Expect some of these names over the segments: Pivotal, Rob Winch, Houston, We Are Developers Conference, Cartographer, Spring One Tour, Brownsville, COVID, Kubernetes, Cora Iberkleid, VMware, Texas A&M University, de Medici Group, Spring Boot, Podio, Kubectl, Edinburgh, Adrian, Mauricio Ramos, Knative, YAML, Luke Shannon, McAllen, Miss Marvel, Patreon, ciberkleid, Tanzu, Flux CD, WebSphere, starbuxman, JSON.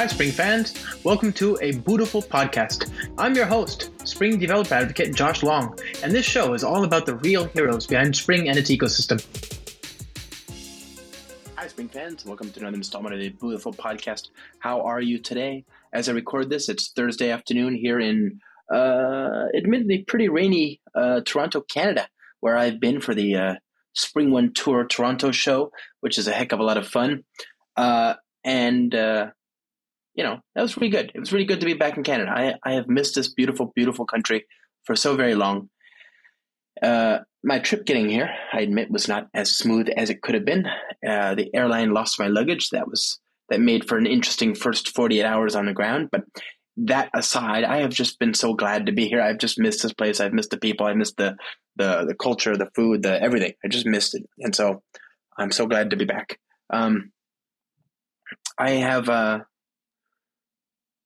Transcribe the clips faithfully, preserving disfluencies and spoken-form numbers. Hi, Spring fans. Welcome to a beautiful podcast. I'm your host, Spring Developer Advocate Josh Long, and this show is all about the real heroes behind Spring and its ecosystem. Hi, Spring fans. Welcome to another installment of the beautiful podcast. How are you today? As I record this, it's Thursday afternoon here in, uh, admittedly, pretty rainy uh, Toronto, Canada, where I've been for the uh, Spring One Tour Toronto show, which is a heck of a lot of fun. Uh, and... Uh, You know, that was really good. It was really good to be back in Canada. I, I have missed this beautiful, beautiful country for so very long. Uh, my trip getting here, I admit, was not as smooth as it could have been. Uh, the airline lost my luggage. That was that made for an interesting first forty-eight hours on the ground. But that aside, I have just been so glad to be here. I've just missed this place. I've missed the people. I missed the the the culture, the food, the everything. I just missed it, and so I'm so glad to be back. Um, I have. Uh,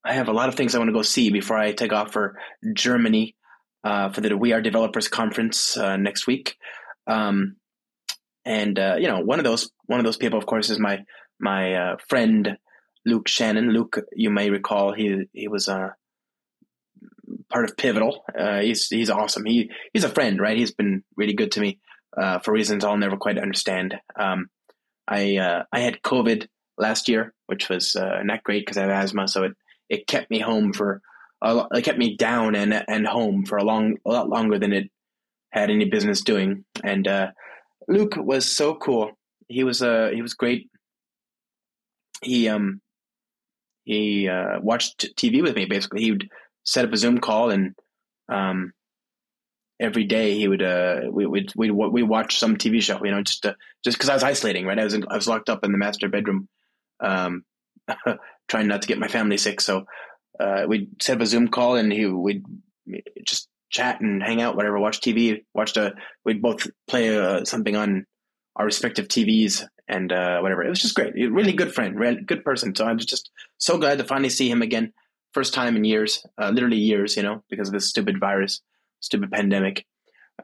I have a lot of things I want to go see before I take off for Germany uh, for the We Are Developers Conference uh, next week. Um, and, uh, you know, one of those one of those people, of course, is my my uh, friend, Luke Shannon. Luke, you may recall, he he was uh, part of Pivotal. Uh, he's he's awesome. He He's a friend, right? He's been really good to me uh, for reasons I'll never quite understand. Um, I, uh, I had COVID last year, which was uh, not great because I have asthma, so it It kept me home for, uh, it kept me down and and home for a long, a lot longer than it had any business doing. And uh, Luke was so cool. He was uh, he was great. He um, he uh, watched T V with me. Basically, he would set up a Zoom call, and um, every day he would uh, we we we we watch some T V show. You know, just to, just because I was isolating, right? I was in, I was locked up in the master bedroom. Um, trying not to get my family sick. So uh, we'd set up a Zoom call and he, we'd just chat and hang out, whatever, watch T V, watched a, we'd both play uh, something on our respective T Vs and uh, whatever. It was just great. Really good friend, really good person. So I was just so glad to finally see him again. First time in years, uh, literally years, you know, because of this stupid virus, stupid pandemic.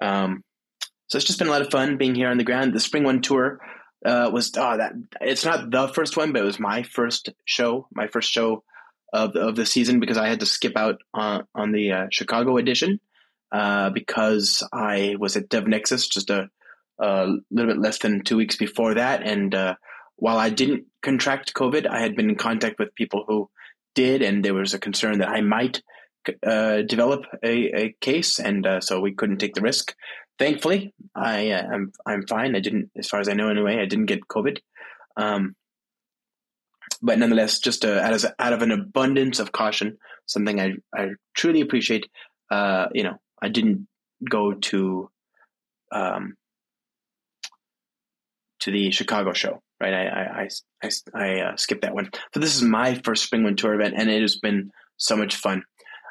Um, so it's just been a lot of fun being here on the ground. The Spring One Tour Uh, was oh, that it's not the first one, but it was my first show, my first show of the, of the season because I had to skip out on on the uh, Chicago edition uh, because I was at DevNexus just a, a little bit less than two weeks before that, and uh, while I didn't contract COVID, I had been in contact with people who did, and there was a concern that I might uh, develop a, a case, and uh, so we couldn't take the risk. Thankfully, I, uh, I'm I'm fine. I didn't, as far as I know anyway, I didn't get COVID. Um, but nonetheless, just uh, out, of, out of an abundance of caution, something I, I truly appreciate, uh, you know, I didn't go to um, to the Chicago show, right? I I, I, I, I uh, skipped that one. So this is my first Spring One Tour event, and it has been so much fun.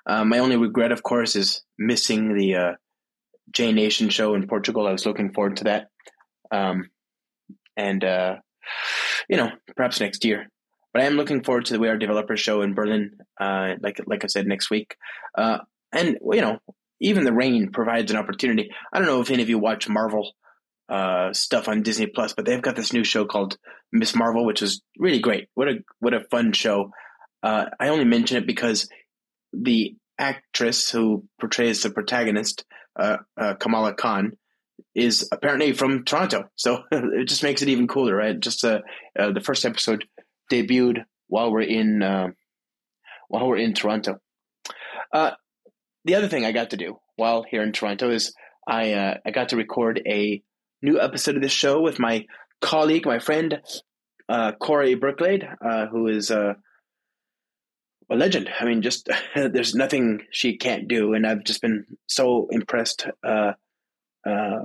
Uh, my only regret, of course, is missing the uh, – J Nation show in Portugal. I was looking forward to that. Um, and, uh, you know, perhaps next year. But I am looking forward to the We Are Developers show in Berlin, uh, like like I said, next week. Uh, and, you know, even the rain provides an opportunity. I don't know if any of you watch Marvel uh, stuff on Disney Plus, but they've got this new show called Miss Marvel, which is really great. What a, what a fun show. Uh, I only mention it because the actress who portrays the protagonist – Uh, uh, Kamala Khan is apparently from Toronto, so it just makes it even cooler, right? Just uh, uh, the first episode debuted while we're in uh, while we're in Toronto. Uh, the other thing I got to do while here in Toronto is I uh, I got to record a new episode of this show with my colleague, my friend uh, Cora Iberkleid, uh, who is uh, a legend. I mean, just there's nothing she can't do, and I've just been so impressed. Uh, uh,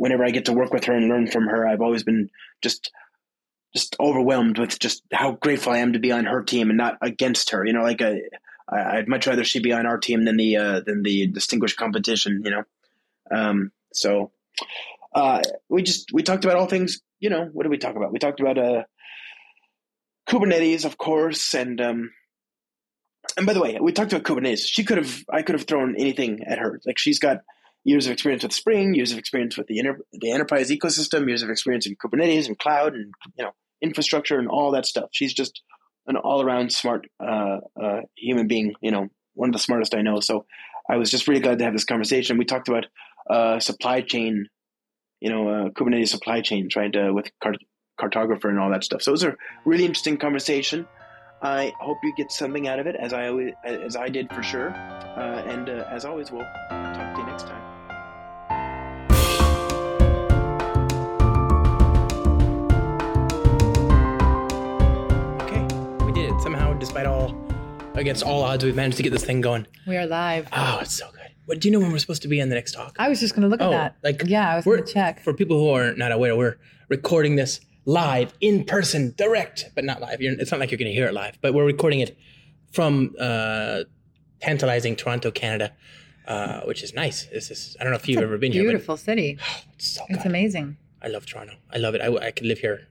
whenever I get to work with her and learn from her, I've always been just, just overwhelmed with just how grateful I am to be on her team and not against her. You know, like a, I, I'd much rather she be on our team than the uh, than the distinguished competition. You know, um, so uh, we just we talked about all things. You know, what did we talk about? We talked about uh, Kubernetes, of course, and. Um, And by the way, we talked about Kubernetes. She could have, I could have thrown anything at her. Like she's got years of experience with Spring, years of experience with the inter- the enterprise ecosystem, years of experience in Kubernetes and cloud and you know infrastructure and all that stuff. She's just an all-around smart uh, uh, human being, you know, one of the smartest I know. So I was just really glad to have this conversation. We talked about uh, supply chain, you know, uh, Kubernetes supply chains, right, uh, with cart- Cartographer and all that stuff. So it was a really interesting conversation. I hope you get something out of it, as I always, as I did for sure. Uh, and uh, as always, we'll talk to you next time. Somehow, despite all, against all odds, we've managed to get this thing going. We are live. Oh, it's so good. What, do you know when we're supposed to be on the next talk? I was just going to look oh, at that. Like, yeah, I was going to check. For people who are not aware, we're recording this live, in person, direct, but not live. You're, it's not like you're going to hear it live, but we're recording it from uh, tantalizing Toronto, Canada, uh, which is nice. This is, I don't know if it's you've ever been here. It's a beautiful city. Oh, it's so good. It's amazing. I love Toronto. I love it. I, I could live here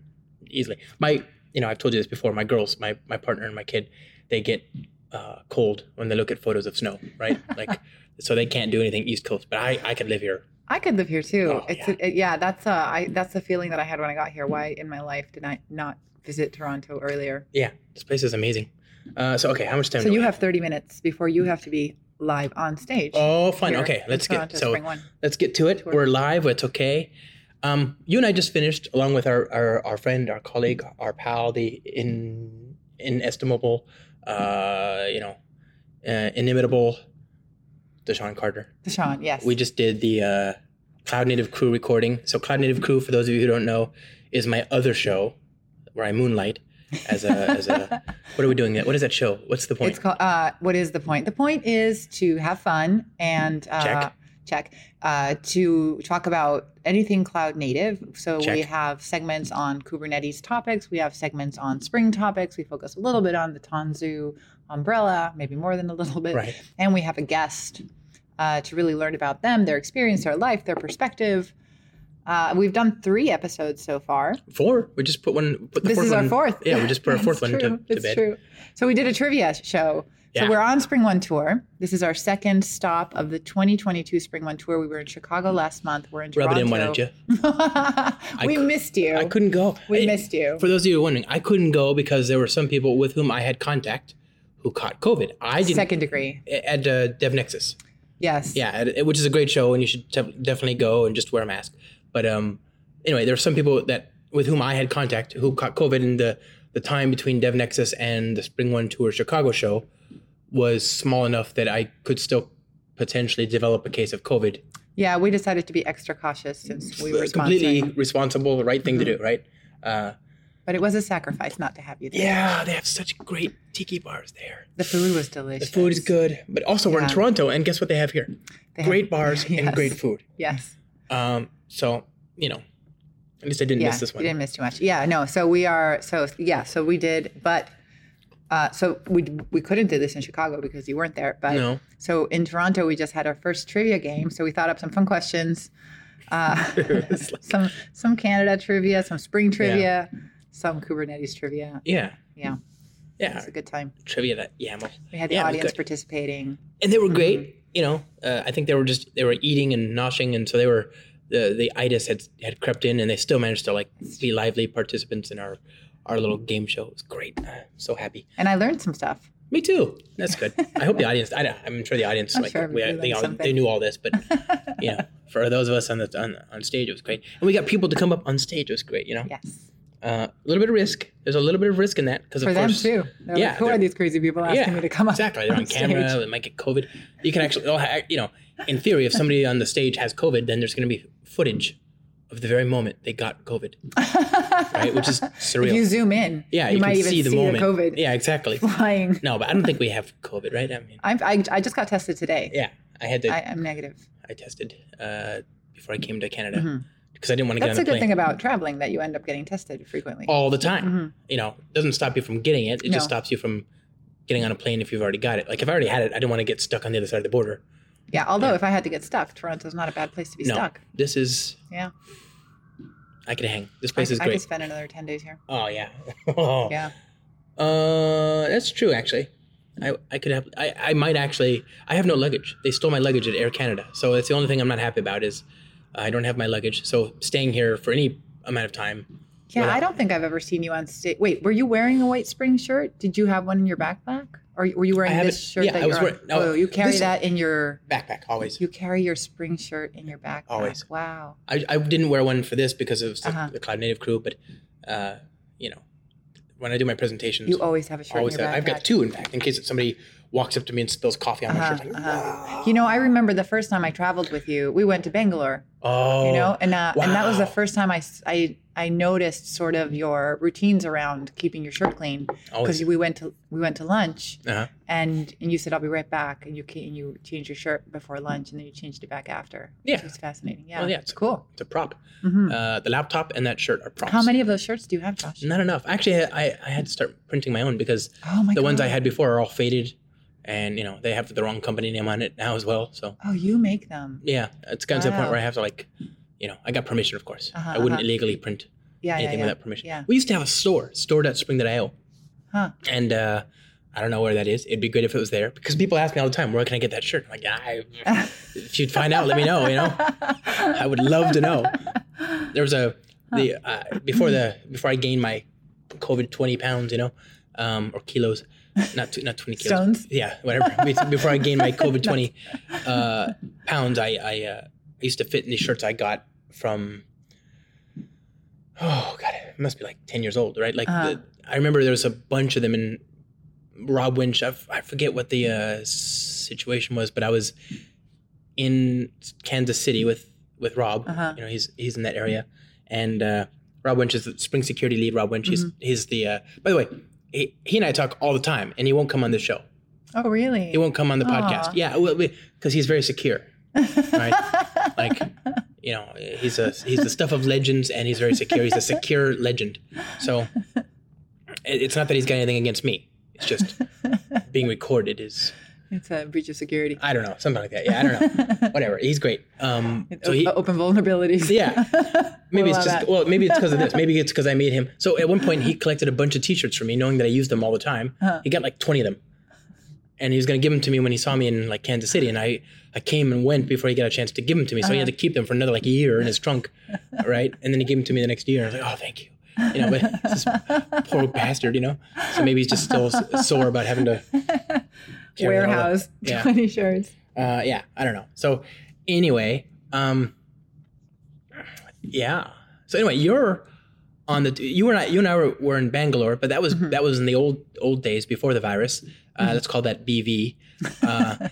easily. My... You know, I've told you this before, my girls, my, my partner and my kid, they get uh, cold when they look at photos of snow, right? Like, so they can't do anything East Coast, but I, I could live here. I could live here too. Oh, it's yeah. A, it, yeah, that's uh, I that's the feeling that I had when I got here. Why in my life did I not visit Toronto earlier? Yeah, this place is amazing. Uh, so, okay, how much time so do you have? have thirty minutes before you have to be live on stage. Oh, fun. Okay, let's get, so, let's get to it. Tour. We're live. It's okay. Um, you and I just finished, along with our, our, our friend, our colleague, our pal, the in, inestimable, uh, you know, uh, inimitable Deshaun Carter. Deshaun, yes. We just did the uh, Cloud Native Crew recording. So Cloud Native Crew, for those of you who don't know, is my other show where I moonlight as a, as a what are we doing? What is that show? What's the point? It's called, uh, what is the point? The point is to have fun and... Uh, Check. Check uh, to talk about anything cloud native. So Check. We have segments on Kubernetes topics. We have segments on Spring topics. We focus a little bit on the Tanzu umbrella, maybe more than a little bit. Right. And we have a guest uh, to really learn about them, their experience, their life, their perspective. Uh, we've done three episodes so far. Four? We just put one. Put the this fourth is our one. fourth. Yeah, we just put our fourth true. one to, to it's bed. It's true. So we did a trivia show. So yeah. We're on Spring One Tour. This is our second stop of the twenty twenty-two Spring One Tour. We were in Chicago last month. We're in Toronto. Rub it in, why don't you? we cu- missed you. I couldn't go. We I, missed you. For those of you wondering, I couldn't go because there were some people with whom I had contact who caught COVID. I didn't. Second degree. At uh, DevNexus. Yes. Yeah, which is a great show, and you should te- definitely go and just wear a mask. But um, anyway, there were some people that with whom I had contact who caught COVID in the, the time between DevNexus and the Spring One Tour Chicago show. Was small enough that I could still potentially develop a case of COVID. Yeah, we decided to be extra cautious since we were completely sponsoring. Responsible, the right thing mm-hmm. to do, right? Uh, but it was a sacrifice not to have you there. Yeah, they have such great tiki bars there. The food was delicious. The food is good, but also yeah. we're in Toronto, and guess what they have here? They great have, bars yes. and great food. Yes. Um. So, you know, at least I didn't yeah, miss this one. You didn't miss too much. Yeah, no, so we are, so yeah, so we did, but... Uh, so we we couldn't do this in Chicago because you weren't there. But no. So in Toronto, we just had our first trivia game. So we thought up some fun questions, uh, like... some some Canada trivia, some Spring trivia, yeah. some Kubernetes trivia. Yeah. Yeah. Yeah. It was a good time. Trivia that YAML. We had the yeah, audience participating. And they were great. Mm-hmm. You know, uh, I think they were just, they were eating and noshing. And so they were, the, the itis had, had crept in and they still managed to like be lively participants in our Our little game show. It was great. I'm so happy. And I learned some stuff. Me too. That's good. I hope the audience, I, I'm sure the audience, I'm like sure we, they, all, they knew all this, but you know, for those of us on the on, on stage, it was great. And we got people to come up on stage. It was great, you know? Yes. Uh, a little bit of risk. There's a little bit of risk in that. Because For of course, them too. They're yeah. Like, who are these crazy people asking yeah, me to come up Exactly. They're on, on camera. Stage. They might get COVID. You can actually, you know, in theory, if somebody on the stage has COVID, then there's going to be footage of the very moment they got COVID, right? Which is surreal. If you zoom in, yeah, you, you might can even see the see moment. The COVID yeah, exactly. Flying. No, but I don't think we have COVID, right? I mean, I'm, I I just got tested today. Yeah, I had to. I, I'm negative. I tested uh, before I came to Canada because mm-hmm. I didn't want to get on the plane. That's a good thing about traveling that you end up getting tested frequently. All the time. Mm-hmm. You know, it doesn't stop you from getting it. It no. just stops you from getting on a plane if you've already got it. Like if I already had it, I didn't want to get stuck on the other side of the border. Yeah, although yeah. if I had to get stuck, Toronto's not a bad place to be no, stuck. This is... Yeah. I could hang. This place I, is great. I could spend another ten days here. Oh, yeah. oh. Yeah. Uh, that's true, actually. I, I could have... I, I might actually... I have no luggage. They stole my luggage at Air Canada. So that's the only thing I'm not happy about is I don't have my luggage. So staying here for any amount of time Yeah, yeah, I don't think I've ever seen you on stage. Wait, were you wearing a white Spring shirt? Did you have one in your backpack? Or were you wearing this shirt yeah, that I was you're wearing, no, oh, you carry that in your... Backpack, always. You carry your Spring shirt in your backpack. Always. Wow. I, I didn't wear one for this because it was the, uh-huh. the Cloud Native Crew, but, uh, you know, when I do my presentations... You always have a shirt always in your backpack. I've got two, in fact, in case somebody walks up to me and spills coffee on uh-huh, my shirt. Like, uh-huh. You know, I remember the first time I traveled with you, we went to Bangalore. Oh, you know, and uh, wow. and that was the first time I, I, I noticed sort of your routines around keeping your shirt clean, because we went to we went to lunch, uh-huh. and and you said I'll be right back, and you and you changed your shirt before lunch, and then you changed it back after. Yeah, it's fascinating. Yeah, well, yeah, it's cool. A, it's a prop. Mm-hmm. Uh, the laptop and that shirt are props. How many of those shirts do you have, Josh? Not enough. Actually, I I had to start printing my own because oh my the God. ones I had before are all faded. And, you know, they have the wrong company name on it now as well, so. Oh, you make them. Yeah, it's gotten wow. to the point where I have to, like, you know, I got permission, of course. Uh-huh, I wouldn't uh-huh. illegally print yeah, anything yeah, yeah. without permission. Yeah. We used to have a store, store dot spring dot io. Huh. And uh, I don't know where that is. It'd be great if it was there. Because people ask me all the time, where can I get that shirt? I'm like, I, if you'd find out, let me know, you know. I would love to know. There was a, huh. the uh, before the before I gained my COVID twenty pounds, you know, um, or kilos. Not two, not twenty kilos. Stones? Yeah, whatever. Before I gained my COVID twenty uh, pounds, I I, uh, I used to fit in these shirts I got from, oh, God, it must be like ten years old, right? Like uh-huh. the, I remember there was a bunch of them in Rob Winch. I, I forget what the uh, situation was, but I was in Kansas City with, with Rob. Uh-huh. You know, he's he's in that area. And uh, Rob Winch is the Spring security lead, Rob Winch. Mm-hmm. He's, he's the, uh, by the way, He, he and I talk all the time, and he won't come on the show. Oh, really? He won't come on the Aww. podcast. Yeah, because he's very secure, right? Like, you know, he's a he's the stuff of legends, and he's very secure. He's a secure legend. So it's not that he's got anything against me. It's just being recorded is... It's a breach of security. I don't know, something like that. Yeah, I don't know. Whatever. He's great. Um, so he, open vulnerabilities. Yeah. Maybe we'll it's just, that. well, maybe it's because of this. Maybe it's because I made him. So at one point, he collected a bunch of T-shirts from me, knowing that I used them all the time. Huh. He got like twenty of them. And he was going to give them to me when he saw me in like Kansas City. And I, I came and went before he got a chance to give them to me. So uh-huh. he had to keep them for another like year in his trunk, right? And then he gave them to me the next year. I was like, oh, thank you. You know, but this poor bastard, you know? So maybe he's just still sore about having to... Warehouse yeah. twenty shirts. Uh, yeah, I don't know. So anyway, um, yeah. So anyway, you're on the you were not you and I were, were in Bangalore, but that was mm-hmm. that was in the old old days before the virus. Uh, mm-hmm. Let's call that B V. Uh,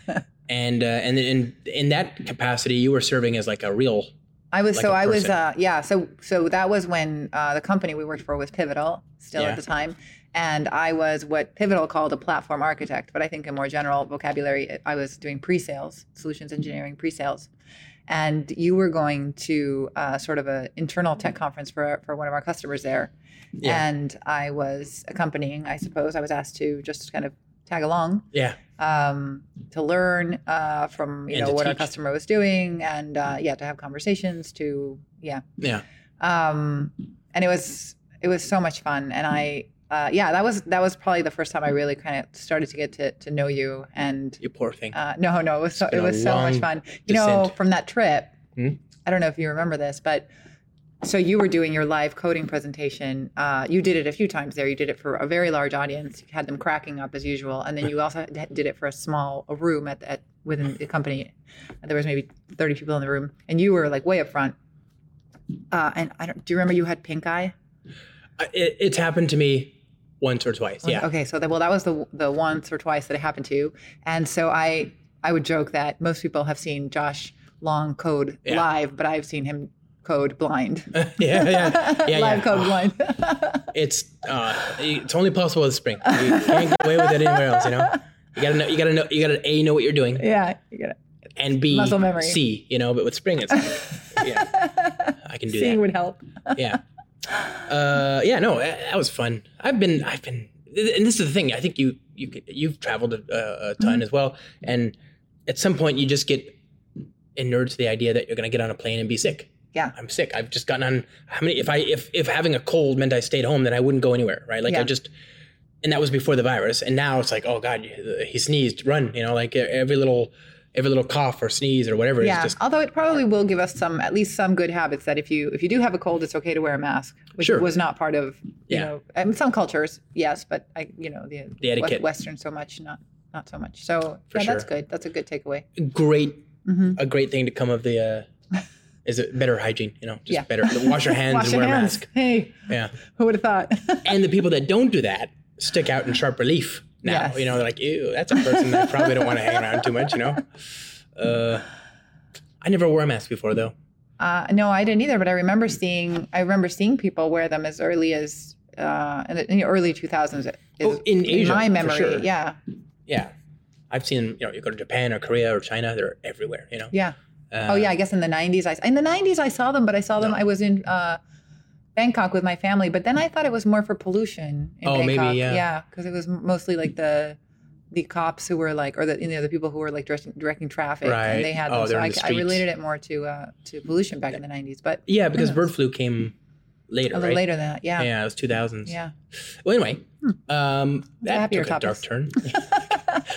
and uh, and in in that capacity, you were serving as like a real. I was like so I person. was uh, yeah so so that was when uh, the company we worked for was Pivotal still yeah. at the time. And I was what Pivotal called a platform architect, but I think in more general vocabulary, I was doing pre-sales, solutions engineering pre-sales. And you were going to uh, sort of an internal tech conference for for one of our customers there. Yeah. And I was accompanying, I suppose. I was asked to just kind of tag along. Yeah. Um, to learn uh, from, you know, what teach. our customer was doing and, uh, yeah, to have conversations to, yeah. Yeah. Um, and it was, it was so much fun. And I... Uh, yeah, that was that was probably the first time I really kind of started to get to, to know you and you poor thing. Uh, no, no, it was so, it was so much fun. You descent. know, from that trip, hmm? I don't know if you remember this, but so you were doing your live coding presentation. Uh, you did it a few times there. You did it for a very large audience. You had them cracking up as usual, and then you also did it for a small a room at, at within the company. There was maybe thirty people in the room, and you were like way up front. Uh, and I don't. Do you remember you had pink eye? It, it's happened to me. Once or twice, yeah. Okay, so that, well, that was the the once or twice that it happened to, and so I I would joke that most people have seen Josh Long code yeah. live, but I've seen him code blind. yeah, yeah, yeah. Live yeah. code blind. it's uh, it's only possible with Spring. You can't get away with it anywhere else. You know, you gotta know, you gotta know, you gotta a know what you're doing. Yeah, you gotta. And B, muscle memory. C, you know, but with Spring, it's like, yeah, I can do C that. C would help. Yeah. Uh, yeah, no, that was fun. I've been, I've been, and this is the thing. I think you, you, you've traveled a, a ton mm-hmm. as well. And at some point you just get inured to the idea that you're going to get on a plane and be sick. Yeah. I'm sick. I've just gotten on how many, if I, if, if having a cold meant I stayed home, then I wouldn't go anywhere. Right. Like yeah. I just, and that was before the virus. And now it's like, oh God, he sneezed, run, you know, like every little, every little cough or sneeze or whatever. Yeah. Is just although it probably will give us some, at least some good habits that if you if you do have a cold, it's okay to wear a mask, which sure. was not part of, you yeah. know, I mean, some cultures, yes, but I, you know, the, the etiquette. Western so much, not not so much. So yeah, sure. that's good. That's a good takeaway. Great, mm-hmm. a great thing to come of the. Uh, Is it better hygiene, you know, just yeah. better. Wash your hands wash and wear your hands. A mask. Hey, yeah. Who would have thought? And the people that don't do that stick out in sharp relief now. Yes. You know, they're like, ew, that's a person that I probably don't want to hang around too much, you know. Uh, I never wore a mask before, though. Uh, no, I didn't either. But I remember seeing I remember seeing people wear them as early as uh, in the early two thousands. Is, oh, in Asia, in my memory, for sure. yeah. Yeah. I've seen, you know, you go to Japan or Korea or China, they're everywhere, you know. Yeah. Uh, oh yeah, I guess in the nineties, I in the nineties I saw them, but I saw them. No. I was in uh, Bangkok with my family, but then I thought it was more for pollution in oh, Bangkok. Maybe, yeah, yeah, because it was mostly like the the cops who were like, or the you know the people who were like directing, directing traffic, right. and they had them. Oh, so I, the I related it more to uh, to pollution back yeah. in the nineties. But yeah, because bird flu came later, a little right? later than that. Yeah, yeah, it was two thousands. Yeah. Well, anyway, hmm. um, that took topics. a dark turn.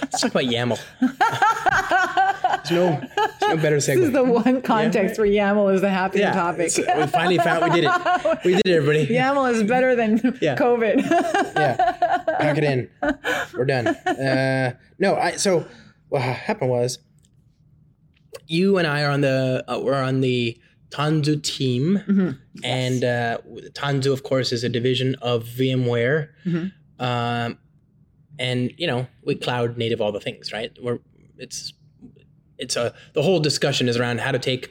Let's talk about YAML. There's no, there's no better segue. This is the one context yeah. where YAML is the happier yeah, topic. We finally found we did it. We did it, everybody. YAML is better than yeah. COVID. yeah. Pack it in. We're done. Uh, no, I. So what happened was, you and I are on the uh, we're on the Tanzu team, mm-hmm. and uh, Tanzu, of course, is a division of VMware. Mm-hmm. Um, and you know, we cloud native all the things, right? We're it's. It's a the whole discussion is around how to take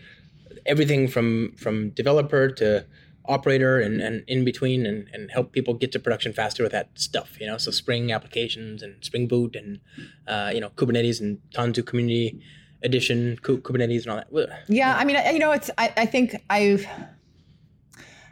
everything from from developer to operator and, and in between and, and help people get to production faster with that stuff, you know. So Spring applications and Spring Boot and uh, you know Kubernetes and Tanzu Community Edition, Kubernetes and all that. Yeah, I mean, you know, it's I, I think I've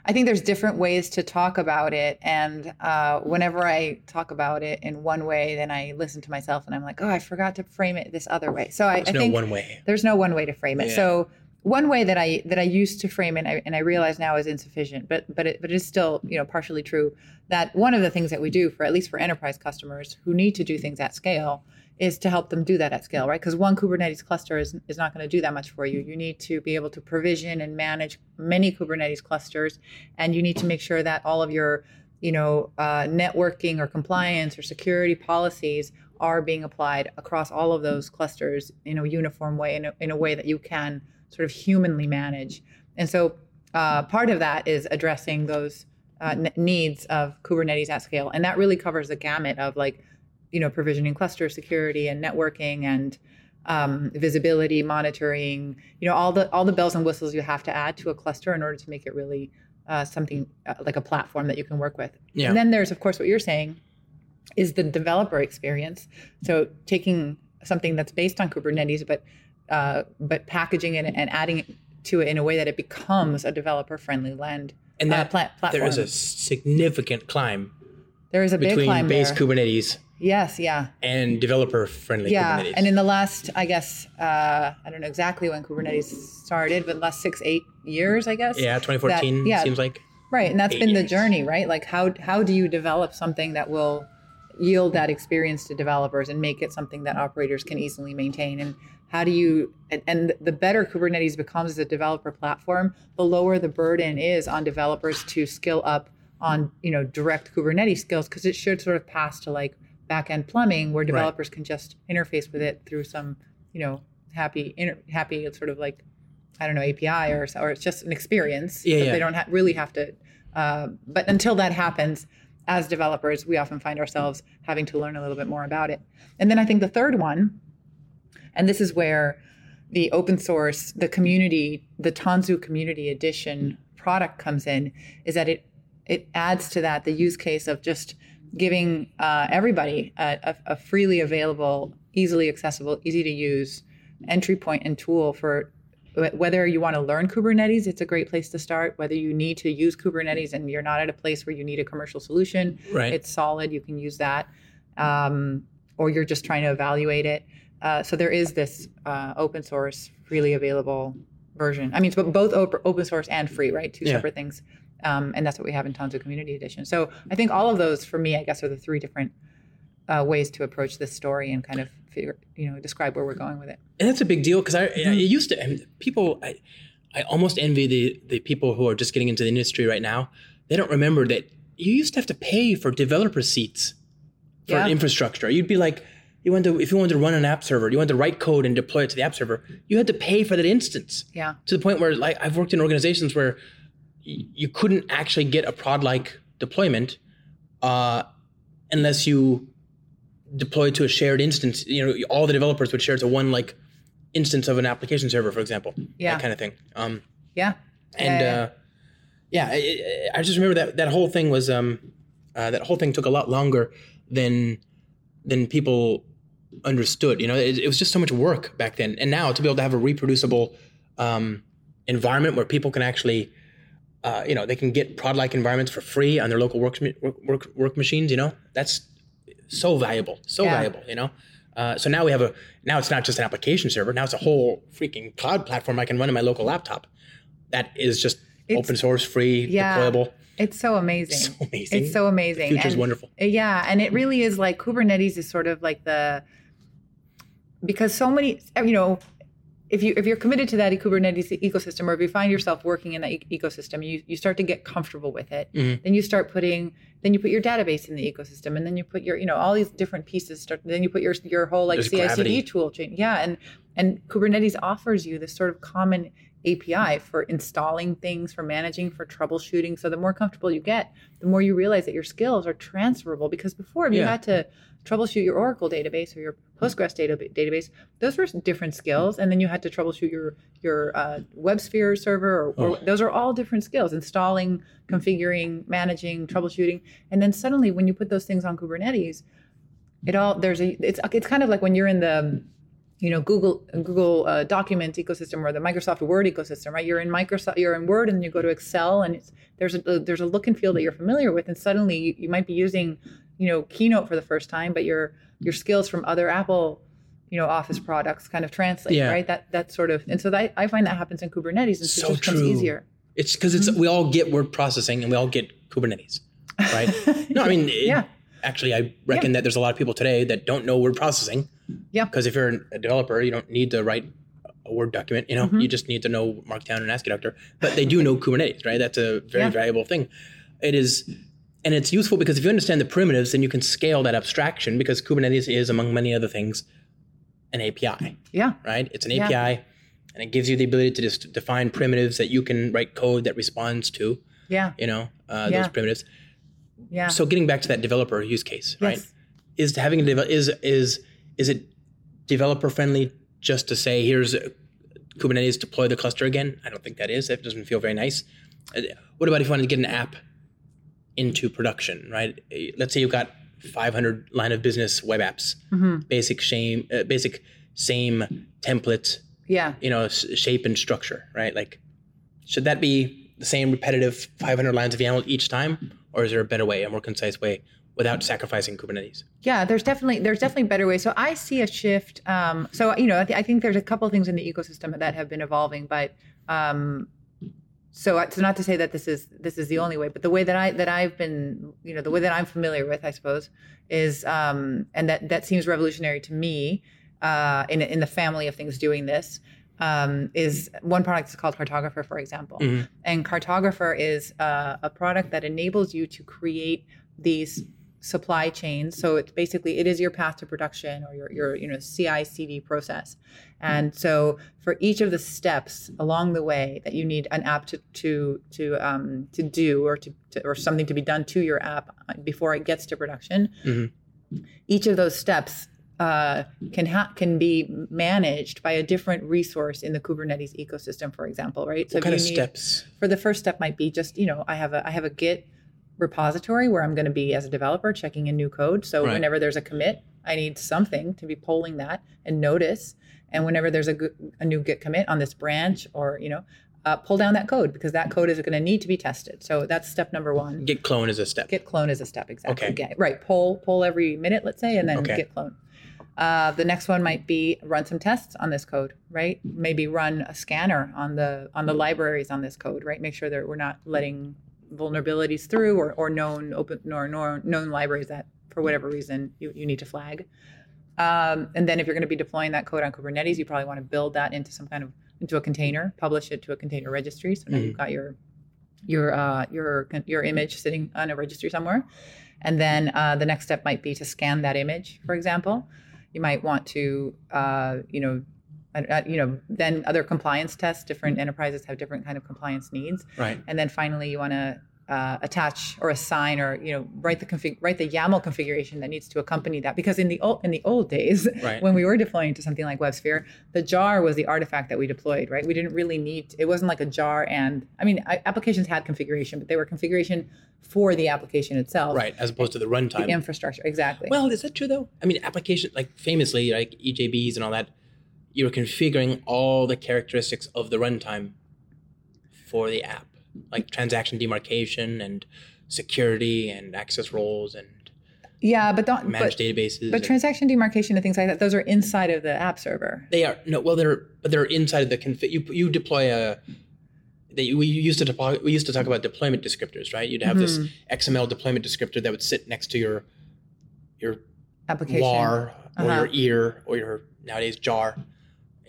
I think there's different ways to talk about it, and uh, whenever I talk about it in one way, then I listen to myself and I'm like, oh, I forgot to frame it this other way. So I, there's I no think one way. There's no one way to frame it. Yeah. So one way that I that I used to frame it, and I, and I realize now is insufficient, but but it, but it is still you know partially true that one of the things that we do for at least for enterprise customers who need to do things at scale is to help them do that at scale, right? Because one Kubernetes cluster is, is not going to do that much for you. You need to be able to provision and manage many Kubernetes clusters, and you need to make sure that all of your, you know, uh, networking or compliance or security policies are being applied across all of those clusters in a uniform way, in a, in a way that you can sort of humanly manage. And so uh, part of that is addressing those uh, n- needs of Kubernetes at scale. And that really covers the gamut of like, you know, provisioning cluster security and networking and um, visibility monitoring, you know, all the all the bells and whistles you have to add to a cluster in order to make it really uh, something uh, like a platform that you can work with. Yeah. And then there's, of course, what you're saying is the developer experience. So taking something that's based on Kubernetes, but uh, but packaging it and adding it to it in a way that it becomes a developer-friendly land and that uh, pla- platform. There is a significant climb. There is a big climb between base Kubernetes. Yes, yeah. And developer-friendly yeah. Kubernetes. Yeah, and in the last, I guess, uh, I don't know exactly when Kubernetes started, but the last six, eight years, I guess. Yeah, twenty fourteen that, yeah, seems like. Right, and that's been years. The journey, right? Like how how do you develop something that will yield that experience to developers and make it something that operators can easily maintain? And how do you, and, and the better Kubernetes becomes as a developer platform, the lower the burden is on developers to skill up on, you know, direct Kubernetes skills, because it should sort of pass to like, back-end plumbing where developers right. can just interface with it through some, you know, happy, inter- happy sort of like, I don't know, A P I or or it's just an experience yeah, that yeah. they don't ha- really have to. Uh, but until that happens, as developers, we often find ourselves having to learn a little bit more about it. And then I think the third one, and this is where the open source, the community, the Tanzu Community Edition product comes in, is that it it adds to that the use case of just giving uh, everybody a, a freely available, easily accessible, easy to use entry point and tool for whether you want to learn Kubernetes, it's a great place to start. Whether you need to use Kubernetes and you're not at a place where you need a commercial solution, right. it's solid, you can use that, um, or you're just trying to evaluate it. Uh, so there is this uh, open source, freely available version. I mean, it's both op- open source and free, right? Two yeah. separate things. Um, and that's what we have in Tanzu Community Edition. So I think all of those, for me, I guess, are the three different uh, ways to approach this story and kind of figure, you know, describe where we're going with it. And that's a big deal because I, I used to, I mean, people, I, I almost envy the, the people who are just getting into the industry right now. They don't remember that you used to have to pay for developer seats for yeah. infrastructure. You'd be like, you wanted to, if you wanted to run an app server, you wanted to write code and deploy it to the app server, you had to pay for that instance. Yeah. To the point where, like, I've worked in organizations where you couldn't actually get a prod-like deployment uh, unless you deployed to a shared instance. You know, all the developers would share to one like instance of an application server, for example. Yeah. That kind of thing. Um, yeah. And yeah, yeah. Uh, yeah it, I just remember that that whole thing was um, uh, that whole thing took a lot longer than than people understood. You know, it, it was just so much work back then. And now to be able to have a reproducible um, environment where people can actually Uh, you know, they can get prod-like environments for free on their local work work, work machines. You know, that's so valuable, so yeah. valuable. You know, uh, so now we have a now it's not just an application server. Now it's a whole freaking cloud platform I can run on my local laptop. That is just it's, open source, free, yeah, deployable. It's so amazing. It's so amazing. It's so amazing. The future's and, wonderful. Yeah, and it really is like Kubernetes is sort of like the because so many you know. If you if you're committed to that Kubernetes ecosystem, or if you find yourself working in that e- ecosystem, you, you start to get comfortable with it. Mm-hmm. Then you start putting, then you put your database in the ecosystem, and then you put your you know all these different pieces. Start then you put your your whole like C I C D tool chain. Yeah, and and Kubernetes offers you this sort of common A P I for installing things, for managing, for troubleshooting. So the more comfortable you get, the more you realize that your skills are transferable. Because before, if yeah. you had to troubleshoot your Oracle database or your Postgres data, database, those were different skills. And then you had to troubleshoot your your uh, WebSphere server. Or, oh. or those are all different skills, installing, configuring, managing, troubleshooting. And then suddenly when you put those things on Kubernetes, it all there's a it's it's kind of like when you're in the you know, Google Google uh, Documents ecosystem or the Microsoft Word ecosystem, right? You're in Microsoft, you're in Word, and you go to Excel, and it's, there's a there's a look and feel that you're familiar with, and suddenly you, you might be using, you know, Keynote for the first time, but your your skills from other Apple, you know, Office products kind of translate, yeah. right? That that sort of, and so that, I find that happens in Kubernetes, and so it just true. becomes easier. It's because it's mm-hmm. we all get word processing and we all get Kubernetes, right? No, I mean, yeah. It, actually, I reckon yeah. that there's a lot of people today that don't know word processing. Yeah. Because if you're a developer, you don't need to write a Word document. You know, mm-hmm. you just need to know Markdown and ASCII Doctor. But they do know Kubernetes, right? That's a very yeah. valuable thing. It is, and it's useful because if you understand the primitives, then you can scale that abstraction. Because Kubernetes is, among many other things, an A P I. Yeah. Right. It's an yeah. A P I, and it gives you the ability to just define primitives that you can write code that responds to. Yeah. You know, uh, yeah. those primitives. Yeah. So getting back to that developer use case, right? Yes. Is having a dev- is is is it developer friendly just to say here's a, Kubernetes deploy the cluster again? I don't think that is. That doesn't feel very nice. What about if you wanted to get an app into production, right? Let's say you've got five hundred line of business web apps, mm-hmm. basic same uh, basic same template, yeah. you know, shape and structure, right? Like, should that be the same repetitive five hundred lines of YAML each time? Or is there a better way, a more concise way, without sacrificing Kubernetes? Yeah, there's definitely there's definitely a better way. So I see a shift. Um, so you know, I, th- I think there's a couple of things in the ecosystem that have been evolving. But um, so so not to say that this is this is the only way, but the way that I that I've been, you know, the way that I'm familiar with, I suppose, is um, and that that seems revolutionary to me uh, in in the family of things doing this. Um, is one product is called Cartographer, for example. Mm-hmm. And Cartographer is uh, a product that enables you to create these supply chains. So it's basically, it is your path to production or your, your you know, C I C D process. And mm-hmm. so for each of the steps along the way that you need an app to to to, um, to do or to, to or something to be done to your app before it gets to production, mm-hmm. each of those steps Uh, can ha- can be managed by a different resource in the Kubernetes ecosystem, for example, right? So what kind of steps? For the first step might be just, you know, I have a I have a Git repository where I'm going to be, as a developer, checking in new code. So right. whenever there's a commit, I need something to be polling that and notice. And whenever there's a, a new Git commit on this branch or, you know, Uh, pull down that code because that code is going to need to be tested. So that's step number one. Git clone is a step. Git clone is a step, exactly. Okay. Get, right. Pull, pull every minute, let's say, and then okay. Git clone. Uh, the next one might be run some tests on this code, right? Maybe run a scanner on the on the libraries on this code, right? Make sure that we're not letting vulnerabilities through or, or known open or known libraries that for whatever reason you, you need to flag. Um, and then if you're going to be deploying that code on Kubernetes, you probably want to build that into some kind of, into a container, publish it to a container registry. So now mm-hmm. you've got your, your, uh, your, your image sitting on a registry somewhere. And then uh, the next step might be to scan that image, for example. You might want to, uh, you know, uh, you know, then other compliance tests, different enterprises have different kind of compliance needs. Right. And then finally you want to Uh, attach or assign or you know write the config write the YAML configuration that needs to accompany that, because in the old in the old days right. when we were deploying to something like WebSphere, the jar was the artifact that we deployed, right? We didn't really need to, it wasn't like a jar, and I mean I, applications had configuration, but they were configuration for the application itself, right? As opposed to the runtime, the infrastructure, exactly. Well, is that true though? I mean, application like famously like E J Bs and all that, you were configuring all the characteristics of the runtime for the app. Like transaction demarcation and security and access roles and yeah, but don't, managed but, databases. But and, transaction demarcation and things like that, those are inside of the app server. They are no, well, they're but they're inside of the config. You you deploy a. They, we used to deploy, we used to talk about deployment descriptors, right? You'd have mm-hmm. this X M L deployment descriptor that would sit next to your your application lar or uh-huh. your ear or your nowadays jar,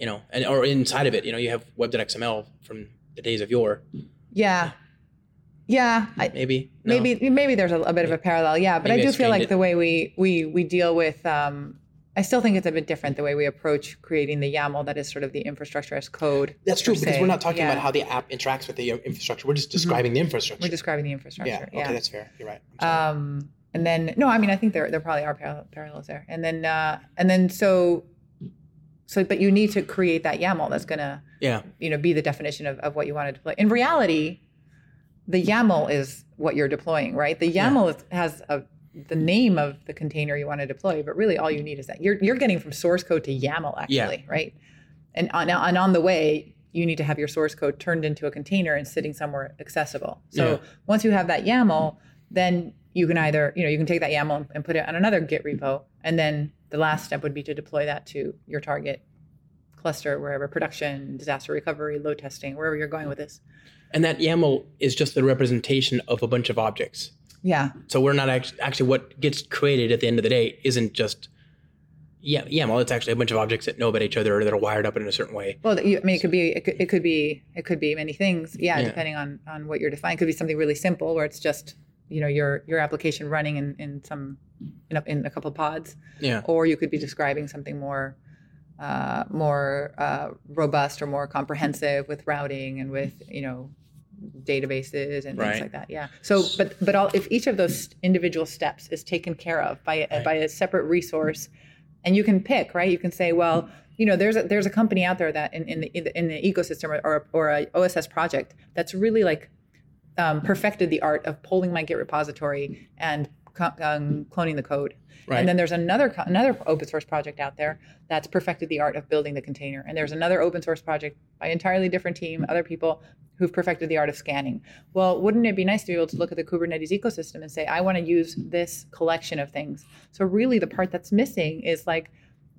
you know, and or inside of it, you know, you have web.xml from the days of yore. Yeah, yeah. I, maybe, no. maybe, maybe there's a, a bit of a parallel. Yeah, but maybe I do I feel like it. the way we we we deal with, um, I still think it's a bit different the way we approach creating the YAML that is sort of the infrastructure as code. That's true, because se. we're not talking yeah. about how the app interacts with the infrastructure. We're just describing mm-hmm. the infrastructure. We're describing the infrastructure. Yeah, okay, yeah. that's fair. You're right. Um, and then no, I mean I think there there probably are par- parallels there. And then uh, and then so. So, but you need to create that YAML that's going to, yeah. you know, be the definition of, of what you want to deploy. In reality, the YAML is what you're deploying, right? The YAML yeah. is, has a, the name of the container you want to deploy, but really all you need is that. You're you're getting from source code to YAML, actually, yeah. right? And on, and on the way, you need to have your source code turned into a container and sitting somewhere accessible. So yeah. once you have that YAML, then you can either, you know, you can take that YAML and put it on another Git repo, and then the last step would be to deploy that to your target cluster, wherever production, disaster recovery, load testing, wherever you're going with this. And that YAML is just the representation of a bunch of objects. Yeah. So we're not actually, actually what gets created at the end of the day isn't just YAML. It's actually a bunch of objects that know about each other or that are wired up in a certain way. Well, you, I mean, it could be, it could, it could be, it could be many things. Yeah, yeah. Depending on, on what you're defining. It could be something really simple where it's just, you know, your your application running in, in some in a, in a couple of pods, yeah. Or you could be describing something more uh, more uh, robust or more comprehensive with routing and with you know databases and right. things like that. Yeah. So, but but all if each of those individual steps is taken care of by a, right. by a separate resource, and you can pick right. You can say, well, you know, there's a, there's a company out there that in in the in the ecosystem or or a O S S project that's really like. Um, perfected the art of pulling my Git repository and co- um, cloning the code. Right. And then there's another co- another open source project out there that's perfected the art of building the container. And there's another open source project by an entirely different team, other people who've perfected the art of scanning. Well, wouldn't it be nice to be able to look at the Kubernetes ecosystem and say, I want to use this collection of things. So really the part that's missing is like,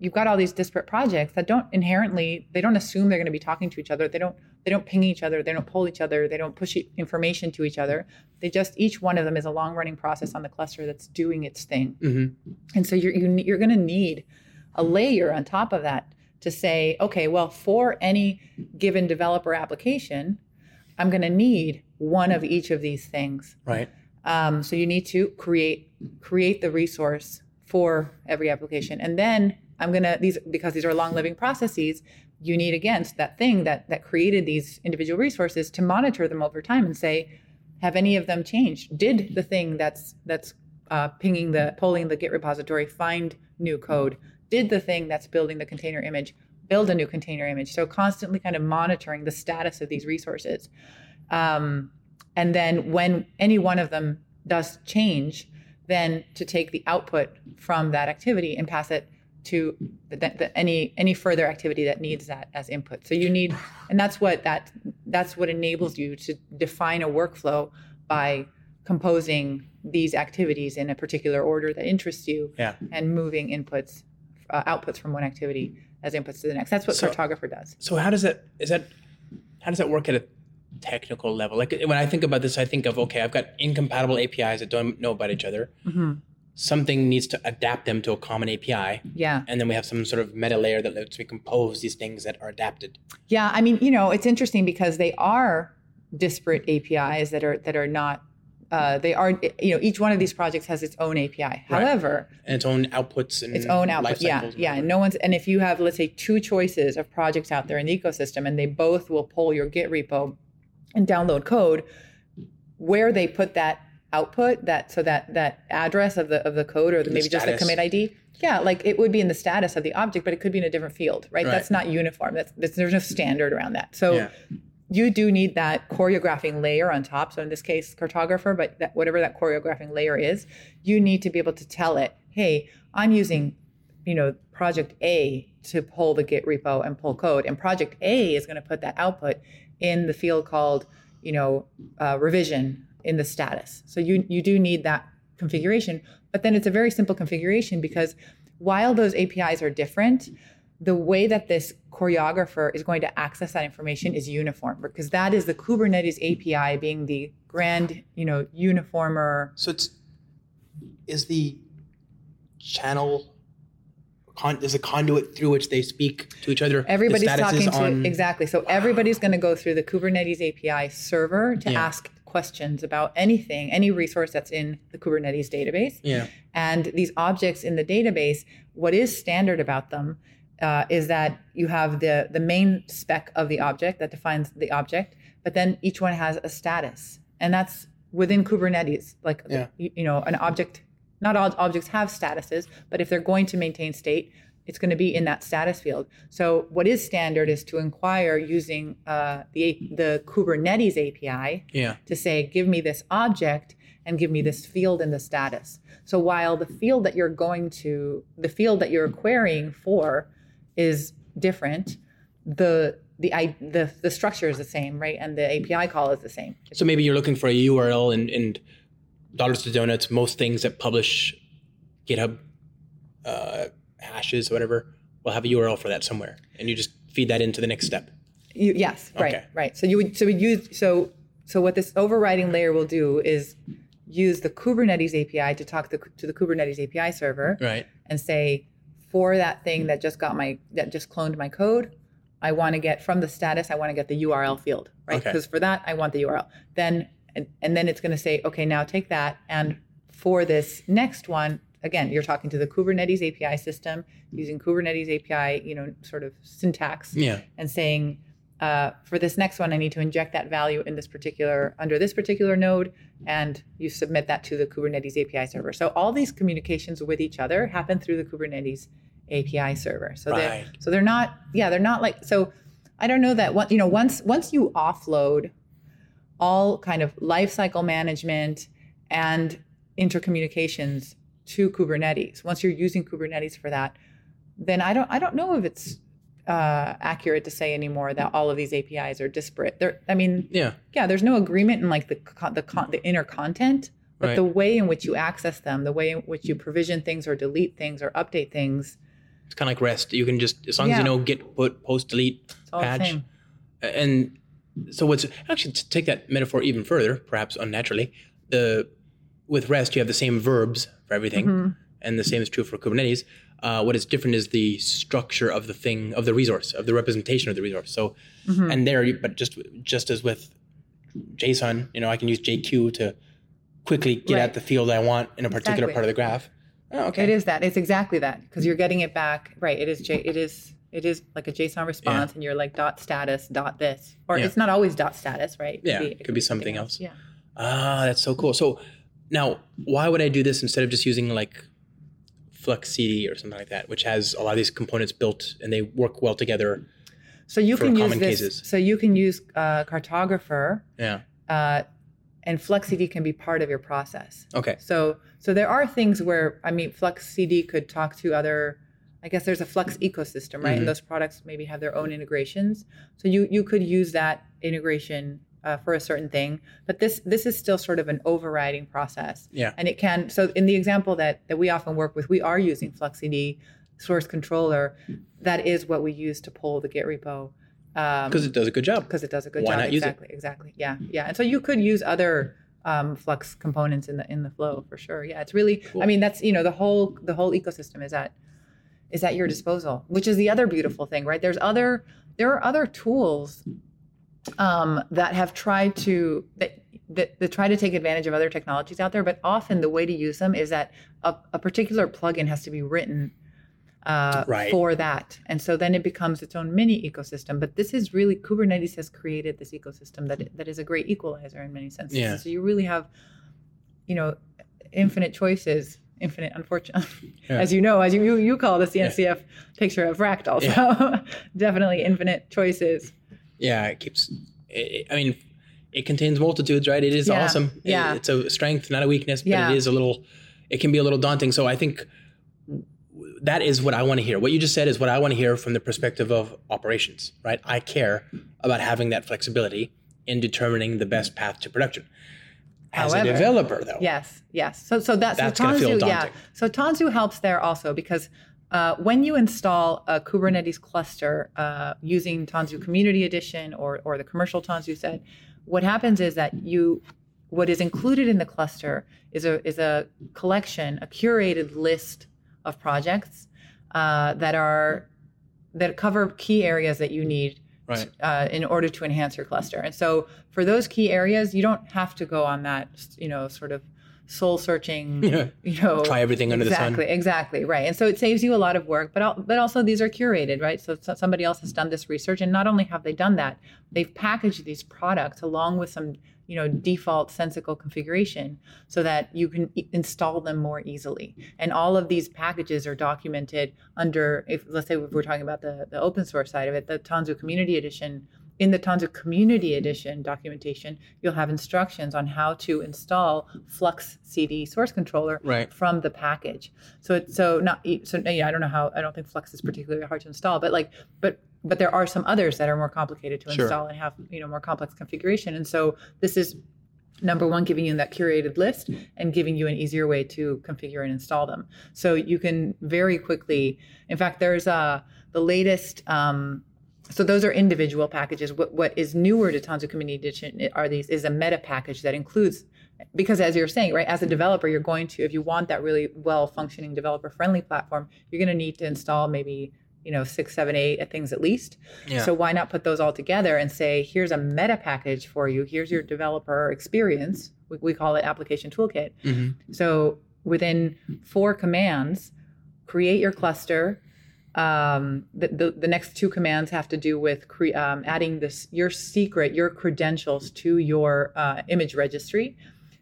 you've got all these disparate projects that don't inherently, they don't assume they're going to be talking to each other. They don't they don't ping each other. They don't pull each other. They don't push information to each other. They just, each one of them is a long running process on the cluster that's doing its thing. Mm-hmm. And so you're, you, you're going to need a layer on top of that to say, okay, well, for any given developer application, I'm going to need one of each of these things. Right. Um, so you need to create create the resource for every application. And then I'm gonna these because these are long living processes. You need again that thing that that created these individual resources to monitor them over time and say, have any of them changed? Did the thing that's that's uh, pinging the polling the Git repository find new code? Did the thing that's building the container image build a new container image? So constantly kind of monitoring the status of these resources, um, and then when any one of them does change, then to take the output from that activity and pass it to the, the, any any further activity that needs that as input. So you need, and that's what that that's what enables you to define a workflow by composing these activities in a particular order that interests you, yeah. and moving inputs, uh, outputs from one activity as inputs to the next. That's what so, Cartographer does. So how does that is that how does that work at a technical level? Like when I think about this, I think of okay, I've got incompatible A P Is that don't know about each other. Mm-hmm. something needs to adapt them to a common A P I. Yeah. And then we have some sort of meta layer that lets me compose these things that are adapted. Yeah. I mean, you know, it's interesting because they are disparate A P Is that are that are not, uh, they are, you know, each one of these projects has its own A P I. Right. However. And its own outputs. And its own outputs. Yeah. Yeah. And no one's, and if you have, let's say, two choices of projects out there in the ecosystem and they both will pull your Git repo and download code, where they put that output, that so that that address of the of the code or the, maybe status. Just the commit I D, yeah, like it would be in the status of the object, but it could be in a different field, right? Right. That's not uniform. That's, that's there's no standard around that. So yeah. You do need that choreographing layer on top. So in this case, Cartographer, but that, whatever that choreographing layer is, you need to be able to tell it, hey, I'm using, you know, project A to pull the Git repo and pull code, and project A is going to put that output in the field called, you know, uh, revision. In the status. So you you do need that configuration, but then it's a very simple configuration because while those A P Is are different, the way that this choreographer is going to access that information is uniform, because that is the Kubernetes A P I being the grand, you know, uniformer. So it's is the channel Con, there's a conduit through which they speak to each other. Everybody's talking to on, exactly. So wow. Everybody's going to go through the Kubernetes A P I server to yeah. ask questions about anything, any resource that's in the Kubernetes database. Yeah. And these objects in the database, what is standard about them uh, is that you have the the main spec of the object that defines the object, but then each one has a status, and that's within Kubernetes. Like yeah. you, you know, an object. Not all objects have statuses, but if they're going to maintain state, it's going to be in that status field. So what is standard is to inquire using uh, the the Kubernetes A P I yeah. to say, give me this object and give me this field and the status. So while the field that you're going to, the field that you're querying for is different, the The, I, the the structure is the same, right? And the A P I call is the same. So maybe you're looking for a U R L and and. Dollars to donuts, most things that publish GitHub uh, hashes, or whatever, will have a U R L for that somewhere, and you just feed that into the next step. You, yes, okay. right, right. So you would, so we use, so so what this overriding layer will do is use the Kubernetes A P I to talk the, to the Kubernetes A P I server, right, and say for that thing that just got my that just cloned my code, I want to get from the status, I want to get the U R L field, right? Because okay. for that, I want the U R L. Then. And, and then it's going to say, okay, now take that. And for this next one, again, you're talking to the Kubernetes A P I system using Kubernetes A P I, you know, sort of syntax yeah. and saying, uh, for this next one, I need to inject that value in this particular, under this particular node, and you submit that to the Kubernetes A P I server. So all these communications with each other happen through the Kubernetes A P I server. So, right. they're, so they're not, yeah, they're not like, so I don't know that, one, you know, once once you offload all kind of lifecycle management and intercommunications to Kubernetes. Once you're using Kubernetes for that, then I don't I don't know if it's uh, accurate to say anymore that all of these A P Is are disparate. They're, I mean, yeah, yeah. There's no agreement in like the the, the inner content, but right. the way in which you access them, the way in which you provision things or delete things or update things. It's kind of like REST. You can just, as long yeah. as you know, git, put, post, delete, patch, and. So what's actually to take that metaphor even further, perhaps unnaturally, the with REST you have the same verbs for everything, mm-hmm. and the same is true for Kubernetes. Uh, what is different is the structure of the thing, of the resource, of the representation of the resource. So, mm-hmm. and there, but just just as with JSON, you know, I can use J Q to quickly get right. at the field I want in a particular exactly. part of the graph. Oh, okay, it is that. It's exactly that because you're getting it back. Right. It is. J- it is. It is like a JSON response, yeah. and you're like dot status, dot this. Or yeah. it's not always dot status, right? It yeah, could be, it could could be something else. else. Yeah. Ah, that's so cool. So now, why would I do this instead of just using like Flux C D or something like that, which has a lot of these components built and they work well together so you for can common use this, cases? So you can use uh, Cartographer. Yeah. Uh, and Flux C D can be part of your process. Okay. So so there are things where, I mean, Flux C D could talk to other... I guess there's a Flux ecosystem, right? Mm-hmm. And those products maybe have their own integrations. So you you could use that integration uh, for a certain thing, but this this is still sort of an overriding process. Yeah. And it can, so in the example that, that we often work with, we are using Flux C D source controller. That is what we use to pull the Git repo. Because um, it does a good job. Because it does a good Why job. Why not exactly, use it? Exactly, yeah, yeah. And so you could use other um, Flux components in the in the flow for sure. Yeah, it's really cool. I mean, that's, you know, the whole the whole ecosystem is at is at your disposal, which is the other beautiful thing, right? There's other there are other tools um, that have tried to that, that that try to take advantage of other technologies out there, but often the way to use them is that a, a particular plugin has to be written uh, right. for that, and so then it becomes its own mini ecosystem. But this is really, Kubernetes has created this ecosystem that that is a great equalizer in many senses. Yeah. So you really have, you know, infinite choices. Infinite, unfortunately, yeah. as you know, as you you, you call the C N C F yeah. picture of Fractal, so yeah. definitely infinite choices. Yeah, it keeps. It, I mean, it contains multitudes, right? It is yeah. awesome. Yeah, it, it's a strength, not a weakness, but yeah. it is a little. It can be a little daunting. So I think that is what I want to hear. What you just said is what I want to hear from the perspective of operations, right? I care about having that flexibility in determining the best path to production. As However, a developer, though. Yes, yes. So so that's, that's so Tanzu, feel daunting. Yeah. So Tanzu helps there also, because uh, when you install a Kubernetes cluster uh, using Tanzu Community Edition or or the commercial Tanzu set, what happens is that you what is included in the cluster is a is a collection, a curated list of projects uh, that are that cover key areas that you need. Right. Uh, in order to enhance your cluster. And so for those key areas, you don't have to go on that, you know, sort of soul searching, yeah. you know, try everything under exactly, the sun. Exactly. Right. And so it saves you a lot of work, but, but also these are curated, right? So somebody else has done this research, and not only have they done that, they've packaged these products along with some, you know, default sensical configuration so that you can e- install them more easily. And all of these packages are documented under, if let's say if we're talking about the, the open source side of it, the Tanzu Community Edition. In the Tanzu Community Edition documentation, you'll have instructions on how to install Flux C D source controller right. from the package. So it's so not so yeah, I don't know how I don't think Flux is particularly hard to install, but like but But there are some others that are more complicated to install sure. and have, you know, more complex configuration. And so this is, number one, giving you that curated list and giving you an easier way to configure and install them. So you can very quickly, in fact, there's uh, the latest, um, so those are individual packages. What What is newer to Tanzu Community Edition are these, is a meta package that includes, because as you're saying, right, as a developer, you're going to, if you want that really well-functioning developer-friendly platform, you're going to need to install maybe you know, six, seven, eight things at least. Yeah. So why not put those all together and say, here's a meta package for you. Here's your developer experience. We, we call it application toolkit. Mm-hmm. So within four commands, create your cluster. Um, the, the, the next two commands have to do with cre- um, adding this, your secret, your credentials to your uh, image registry.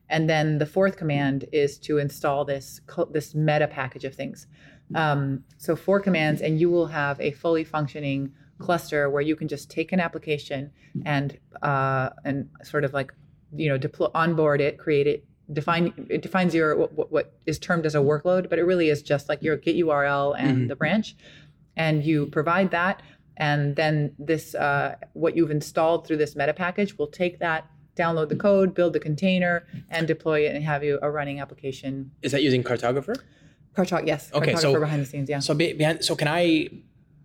And then the fourth command is to install this, this meta package of things. Um, so four commands, and you will have a fully functioning cluster where you can just take an application and uh, and sort of like, you know, deploy, onboard it, create it, define it defines your what, what is termed as a workload, but it really is just like your Git U R L and mm-hmm. the branch, and you provide that, and then this uh, what you've installed through this meta package will take that, download the code, build the container, and deploy it, and have you a running application. Is that using Cartographer? Cartographer, yes. Okay, Cartographer so behind the scenes, yeah. So be, behind, so can I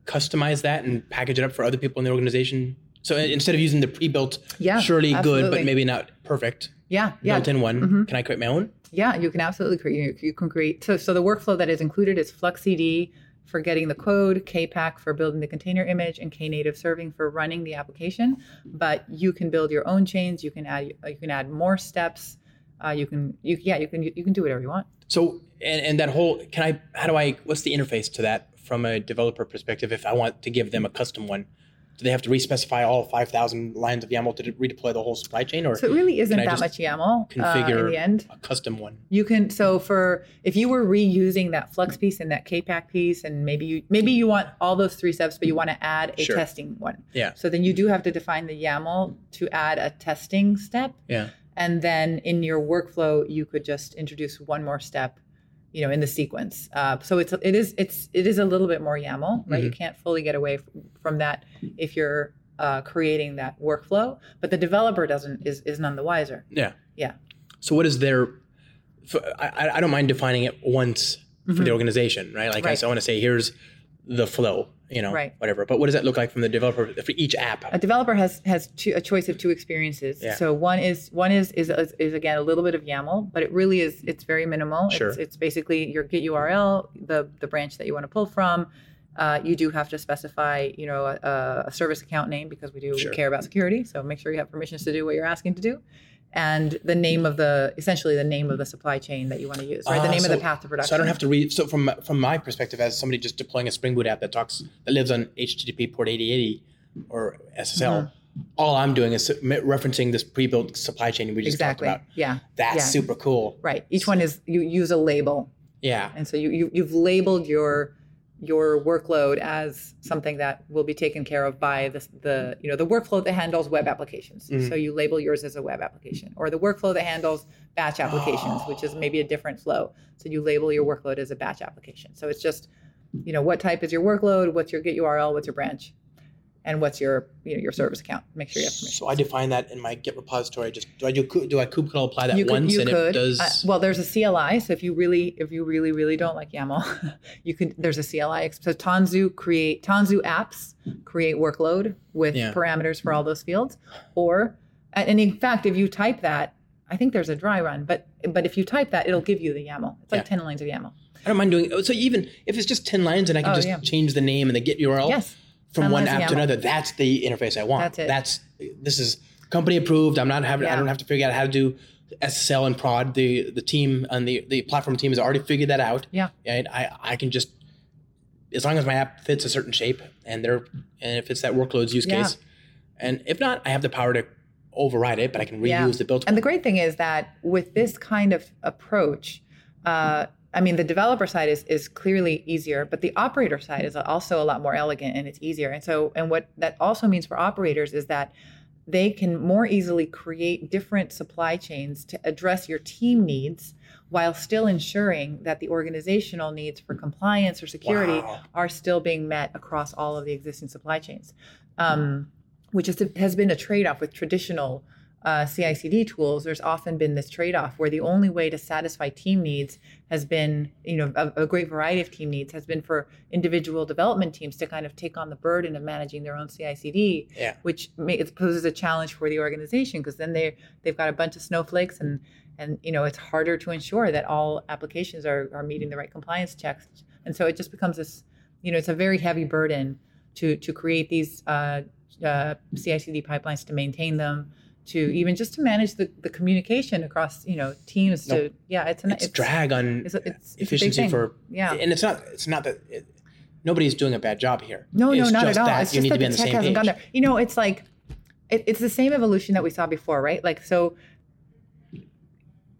customize that and package it up for other people in the organization? So instead of using the pre-built, yeah, surely absolutely. Good, but maybe not perfect, yeah, yeah. built-in one, mm-hmm. can I create my own? Yeah, you can absolutely create. You can create. So so the workflow that is included is Flux C D for getting the code, Kpack for building the container image, and Knative serving for running the application. But you can build your own chains. You can add. You can add more steps. Uh, you can. You yeah. You can. You, you can do whatever you want. So and, and that whole can I? How do I? What's the interface to that from a developer perspective? If I want to give them a custom one, do they have to re-specify all five thousand lines of YAML to redeploy the whole supply chain, or so it really isn't that much YAML. Configure uh, in the end. A custom one. You can so for if you were reusing that Flux piece and that Kpack piece, and maybe you maybe you want all those three steps, but you want to add a sure. testing one. Yeah. So then you do have to define the YAML to add a testing step. Yeah. And then in your workflow, you could just introduce one more step, you know, in the sequence. Uh, so it's it is it's it is a little bit more YAML, right? Mm-hmm. You can't fully get away from, from that if you're uh, creating that workflow, but the developer doesn't is is none the wiser. Yeah, yeah. So what is their? For, I I don't mind defining it once mm-hmm. for the organization, right? Like right. I, so I want to say here's the flow. you know, right. whatever. But what does that look like from the developer for each app? A developer has has two, a choice of two experiences. Yeah. So one is one is, is is is again a little bit of YAML, but it really is it's very minimal. Sure. It's, it's basically your Git U R L, the the branch that you want to pull from. Uh, you do have to specify, you know, a, a service account name because we do sure. care about security. So make sure you have permissions to do what you're asking to do. And the name of the, essentially the name of the supply chain that you want to use, right? Uh, the name so, of the path to production. So I don't have to read, so from from my perspective as somebody just deploying a Spring Boot app that talks, that lives on H T T P port eighty eighty or S S L, mm-hmm. all I'm doing is referencing this pre-built supply chain we just exactly. talked about. Yeah. That's yeah. super cool. Right. Each one is, you use a label. Yeah. And so you, you you've labeled your... your workload as something that will be taken care of by the, the you know, the workflow that handles web applications. Mm-hmm. So you label yours as a web application, or the workflow that handles batch applications, oh. which is maybe a different flow. So you label your workload as a batch application. So it's just, you know, what type is your workload? What's your Git U R L? What's your branch? And what's your, you know, your service account? Make sure you have permission. So I define that in my Git repository. Just do I do do I kubectl apply that you could, once you and could. It does? Uh, well, there's a C L I. So if you really if you really really don't like YAML, you can there's a C L I. So Tanzu create Tanzu apps create workload with yeah. parameters for all those fields. Or and in fact, if you type that, I think there's a dry run. But but if you type that, it'll give you the YAML. It's like yeah. ten lines of YAML. I don't mind doing so even if it's just ten lines and I can oh, just yeah. change the name and the Git U R L. Yes. From one app to another, that's the interface I want. That's it. That's this is company approved. I'm not having. Yeah. I don't have to figure out how to do S S L and prod. The the team and the, the platform team has already figured that out. Yeah. And I, I can just, as long as my app fits a certain shape and they're and if it's that workload's use yeah. case, and if not, I have the power to override it, but I can reuse yeah. the built. And the great thing is that with this kind of approach. Uh, I mean, the developer side is is clearly easier, but the operator side is also a lot more elegant and it's easier. And so, and what that also means for operators is that they can more easily create different supply chains to address your team needs while still ensuring that the organizational needs for compliance or security wow. are still being met across all of the existing supply chains, um, which is, has been a trade-off with traditional Uh, C I C D tools. There's often been this trade-off where the only way to satisfy team needs has been, you know, a, a great variety of team needs has been for individual development teams to kind of take on the burden of managing their own C I C D, yeah. which may, it poses a challenge for the organization because then they they've got a bunch of snowflakes and and you know it's harder to ensure that all applications are are meeting the right compliance checks, and so it just becomes this, you know, it's a very heavy burden to to create these uh, uh, C I C D pipelines, to maintain them. To even just to manage the, the communication across, you know, teams no, to yeah, it's an it's, it's drag on it's, it's, efficiency it's for yeah, and it's not it's not that it, nobody's doing a bad job here. No, it's no, not at all. It's just that the tech hasn't gone there. You know, it's like it, it's the same evolution that we saw before, right? Like so,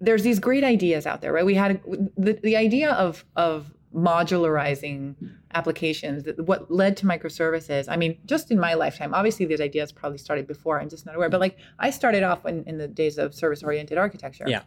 there's these great ideas out there, right? We had the the idea of of modularizing applications, what led to microservices. I mean, just in my lifetime, obviously these ideas probably started before, I'm just not aware, but like I started off in, in the days of service-oriented architecture. Yeah.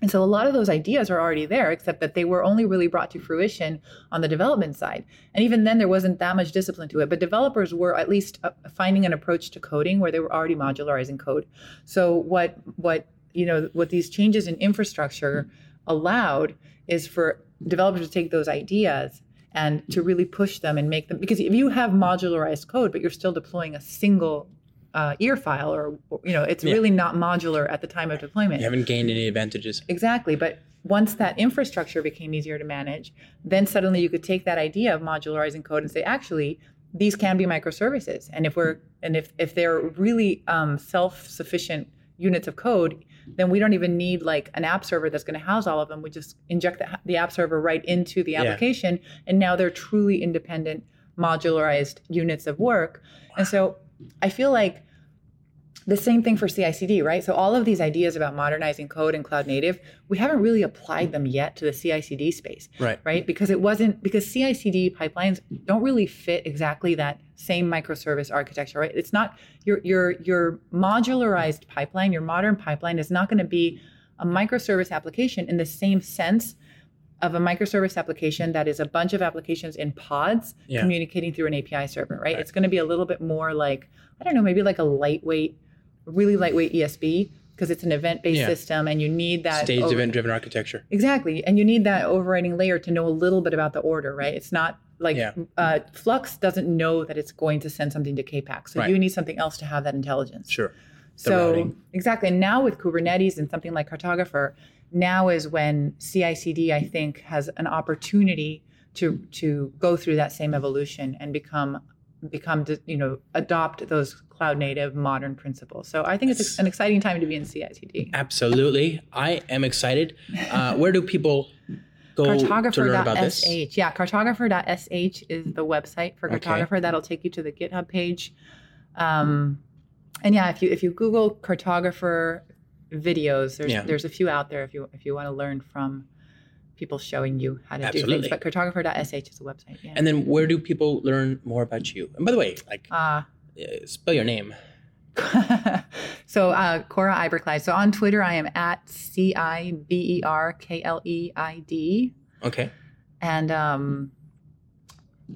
And so a lot of those ideas are already there, except that they were only really brought to fruition on the development side. And even then there wasn't that much discipline to it, but developers were at least finding an approach to coding where they were already modularizing code. So what, what, you know, what these changes in infrastructure allowed is for developers to take those ideas and to really push them and make them, because if you have modularized code, but you're still deploying a single uh, E A R file or, you know, it's yeah. really not modular at the time of deployment. You haven't gained any advantages. Exactly. But once that infrastructure became easier to manage, then suddenly you could take that idea of modularizing code and say, actually, these can be microservices. And if we're, and if, if they're really um, self-sufficient units of code, then we don't even need like an app server that's going to house all of them. We just inject the, the app server right into the application. Yeah. And now they're truly independent, modularized units of work. Wow. And so I feel like the same thing for C I C D, right? So all of these ideas about modernizing code and cloud native, we haven't really applied them yet to the C I C D space, right? right? Because it wasn't, because C I C D pipelines don't really fit exactly that same microservice architecture, right? It's not, your your your modularized pipeline, your modern pipeline is not going to be a microservice application in the same sense of a microservice application that is a bunch of applications in pods yeah. communicating through an A P I server, right? right? It's going to be a little bit more like, I don't know, maybe like a lightweight, really lightweight E S B because it's an event-based yeah. system, and you need that staged over- event-driven architecture. Exactly, and you need that overriding layer to know a little bit about the order, right? It's not like yeah. uh, Flux doesn't know that it's going to send something to Kpack, so right. you need something else to have that intelligence. Sure. The so routing. Exactly, and now with Kubernetes and something like Cartographer, now is when C I C D, I think, has an opportunity to to go through that same evolution and become become you know adopt those cloud native modern principles. So I think it's an exciting time to be in C I C D. Absolutely. I am excited. Uh, where do people go to learn about this? Sh. Yeah, cartographer dot S H is the website for Cartographer. Okay. That'll take you to the GitHub page. Um, and yeah, if you if you Google Cartographer videos, there's yeah. there's a few out there if you if you want to learn from people showing you how to Absolutely. Do things. But cartographer dot S H is the website. Yeah. And then where do people learn more about you? And by the way, like... Uh, spell your name. so uh, Cora Iberkleid. So on Twitter, I am at C I B E R K L E I D. Okay. And um,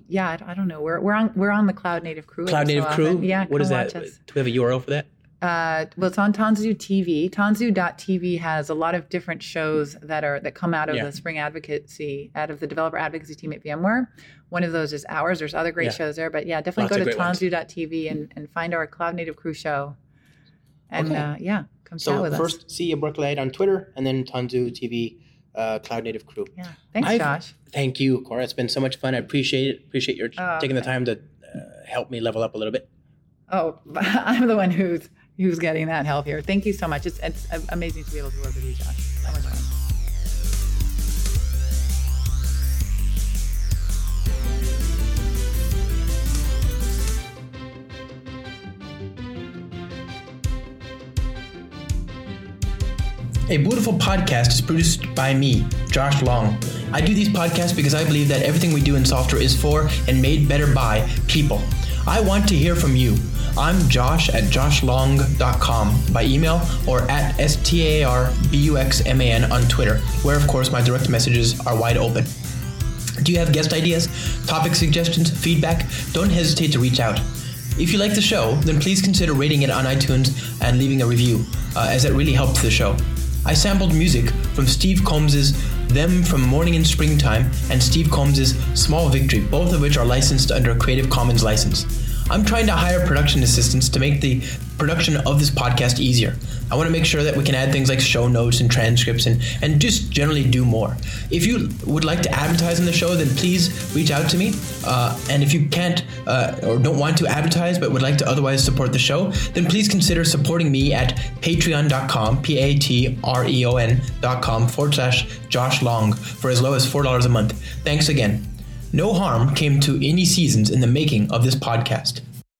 yeah, I, I don't know. We're we're on we're on the Cloud Native Crew. Cloud Native so Crew. Often. Yeah. What is that? Do we have a U R L for that? Uh, well, it's on Tanzu T V. Tanzu dot T V has a lot of different shows that are that come out of yeah. the Spring Advocacy, out of the Developer Advocacy team at VMware. One of those is ours. There's other great yeah. shows there, but yeah, definitely Lots go to Tanzu dot T V and, and find our Cloud Native Crew show. And okay. uh, yeah, come so chat with us. So first, see Iberkleid on Twitter, and then Tanzu T V, uh, Cloud Native Crew. Yeah, thanks, I've, Josh. Thank you, Cora. It's been so much fun. I appreciate it. Appreciate your oh, taking okay. the time to uh, help me level up a little bit. Oh, I'm the one who's. Who's getting that help here? Thank you so much. It's it's amazing to be able to work with you, Josh. So much fun. A Beautiful Podcast is produced by me, Josh Long. I do these podcasts because I believe that everything we do in software is for and made better by people. I want to hear from you. I'm Josh at josh long dot com by email or at S T A R B U X M A N on Twitter, where, of course, my direct messages are wide open. Do you have guest ideas, topic suggestions, feedback? Don't hesitate to reach out. If you like the show, then please consider rating it on iTunes and leaving a review, uh, as that really helps the show. I sampled music from Steve Combs's Them from Morning in Springtime and Steve Combs's Small Victory, both of which are licensed under a Creative Commons license. I'm trying to hire production assistants to make the production of this podcast easier. I want to make sure that we can add things like show notes and transcripts and, and just generally do more. If you would like to advertise on the show, then please reach out to me. Uh, and if you can't uh, or don't want to advertise but would like to otherwise support the show, then please consider supporting me at patreon dot com, P A T R E O N dot com forward slash Josh Long for as low as four dollars a month. Thanks again. No harm came to any seasons in the making of this podcast.